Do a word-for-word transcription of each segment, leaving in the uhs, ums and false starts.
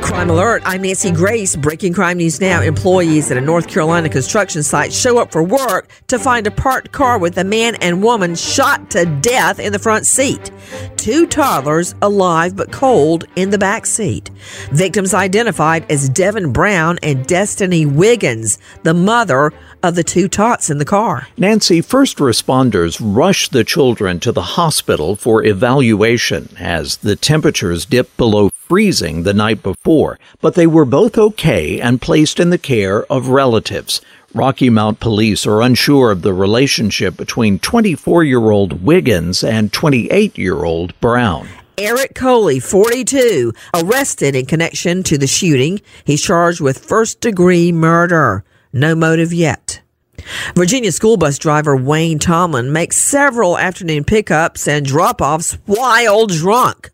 Crime alert. I'm Nancy Grace. Breaking crime news now. Employees at a North Carolina construction site show up for work to find a parked car with a man and woman shot to death in the front seat. Two toddlers alive but cold in the back seat. Victims identified as Devin Brown and Destiny Wiggins, the mother of the two tots in the car. Nancy, first responders rushed the children to the hospital for evaluation as the temperatures dipped below freezing the night before, but they were both okay and placed in the care of relatives. Rocky Mount police are unsure of the relationship between twenty-four-year-old Wiggins and twenty-eight-year-old Brown. Eric Coley, forty-two, arrested in connection to the shooting. He's charged with first-degree murder. No motive yet. Virginia school bus driver Wayne Tomlin makes several afternoon pickups and drop-offs while drunk.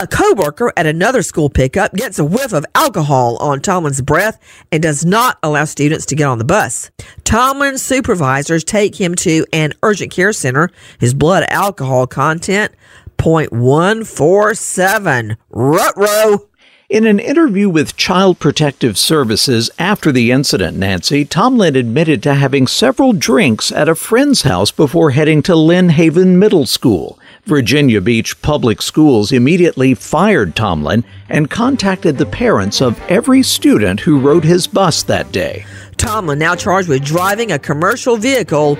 A co-worker at another school pickup gets a whiff of alcohol on Tomlin's breath and does not allow students to get on the bus. Tomlin's supervisors take him to an urgent care center. His blood alcohol content, point one four seven. Ruh-roh. In an interview with Child Protective Services after the incident, Nancy, Tomlin admitted to having several drinks at a friend's house before heading to Lynn Haven Middle School. Virginia Beach Public Schools immediately fired Tomlin and contacted the parents of every student who rode his bus that day. Tomlin now charged with driving a commercial vehicle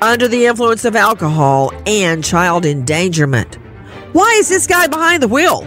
under the influence of alcohol and child endangerment. Why is this guy behind the wheel?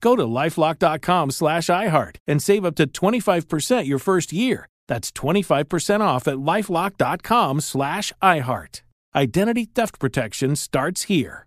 Go to lifelock dot com slash i heart and save up to twenty-five percent your first year. That's twenty-five percent off at lifelock dot com slash i heart. Identity theft protection starts here.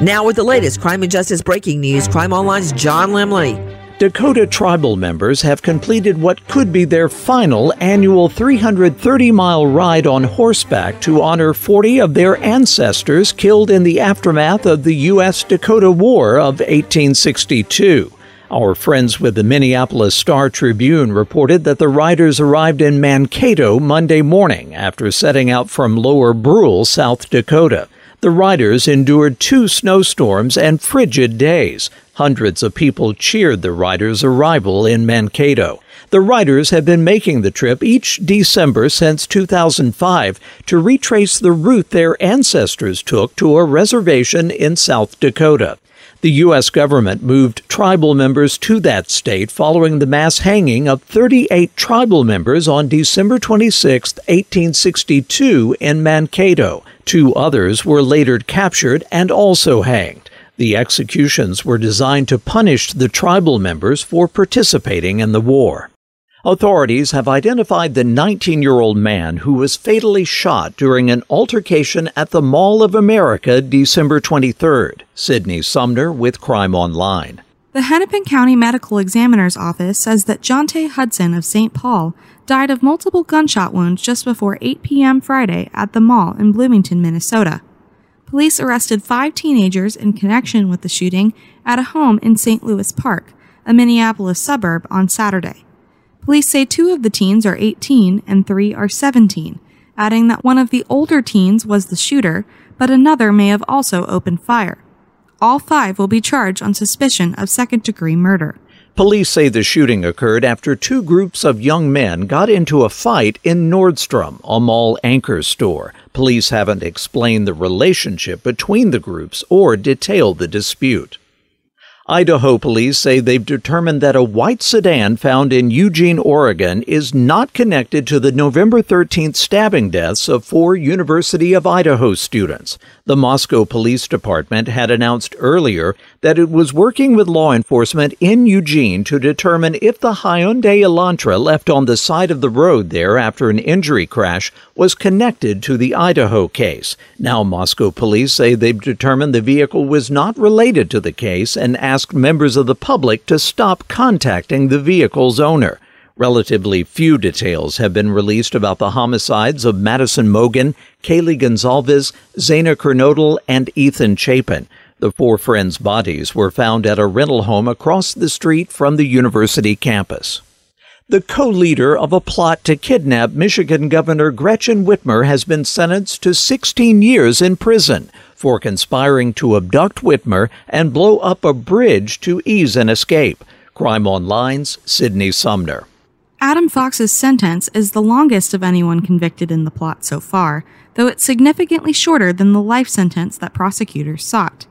Now with the latest crime and justice breaking news, Crime Online's John Limley. Dakota tribal members have completed what could be their final annual three hundred thirty mile ride on horseback to honor forty of their ancestors killed in the aftermath of the U S Dakota War of eighteen sixty-two. Our friends with the Minneapolis Star-Tribune reported that the riders arrived in Mankato Monday morning after setting out from Lower Brule, South Dakota. The riders endured two snowstorms and frigid days. Hundreds of people cheered the riders' arrival in Mankato. The riders have been making the trip each December since two thousand five to retrace the route their ancestors took to a reservation in South Dakota. The U S government moved tribal members to that state following the mass hanging of thirty-eight tribal members on December twenty-sixth, eighteen sixty-two in Mankato. Two others were later captured and also hanged. The executions were designed to punish the tribal members for participating in the war. Authorities have identified the nineteen-year-old man who was fatally shot during an altercation at the Mall of America December twenty-third. Sydney Sumner with Crime Online. The Hennepin County Medical Examiner's Office says that Jonte Hudson of Saint Paul died of multiple gunshot wounds just before eight p.m. Friday at the mall in Bloomington, Minnesota. Police arrested five teenagers in connection with the shooting at a home in Saint Louis Park, a Minneapolis suburb, on Saturday. Police say two of the teens are eighteen and three are seventeen, adding that one of the older teens was the shooter, but another may have also opened fire. All five will be charged on suspicion of second-degree murder. Police say the shooting occurred after two groups of young men got into a fight in Nordstrom, a mall anchor store. Police haven't explained the relationship between the groups or detailed the dispute. Idaho police say they've determined that a white sedan found in Eugene, Oregon, is not connected to the November thirteenth stabbing deaths of four University of Idaho students. The Moscow Police Department had announced earlier that it was working with law enforcement in Eugene to determine if the Hyundai Elantra left on the side of the road there after an injury crash was connected to the Idaho case. Now Moscow police say they've determined the vehicle was not related to the case and asked asked members of the public to stop contacting the vehicle's owner. Relatively few details have been released about the homicides of Madison Mogan, Kaylee Gonzalez, Zayna Kernodle, and Ethan Chapin. The four friends' bodies were found at a rental home across the street from the university campus. The co-leader of a plot to kidnap Michigan Governor Gretchen Whitmer has been sentenced to sixteen years in prison for conspiring to abduct Whitmer and blow up a bridge to ease an escape. Crime Online's Sydney Sumner. Adam Fox's sentence is the longest of anyone convicted in the plot so far, though it's significantly shorter than the life sentence that prosecutors sought.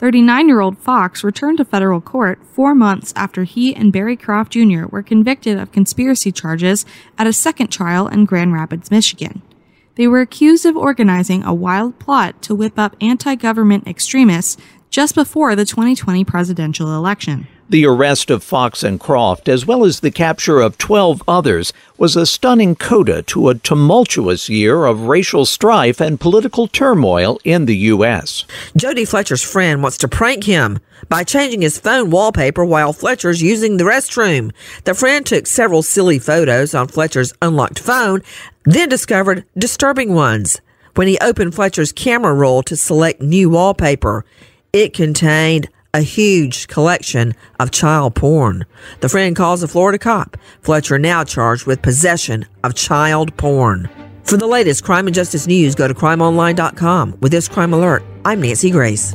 thirty-nine-year-old Fox returned to federal court four months after he and Barry Croft Junior were convicted of conspiracy charges at a second trial in Grand Rapids, Michigan. They were accused of organizing a wild plot to whip up anti-government extremists just before the twenty twenty presidential election. The arrest of Fox and Croft, as well as the capture of twelve others, was a stunning coda to a tumultuous year of racial strife and political turmoil in the U S. Jody Fletcher's friend wants to prank him by changing his phone wallpaper while Fletcher's using the restroom. The friend took several silly photos on Fletcher's unlocked phone, then discovered disturbing ones when he opened Fletcher's camera roll to select new wallpaper. It contained a huge collection of child porn. The friend calls a Florida cop. Fletcher now charged with possession of child porn. For the latest crime and justice news, go to crime online dot com. With this crime alert, I'm Nancy Grace.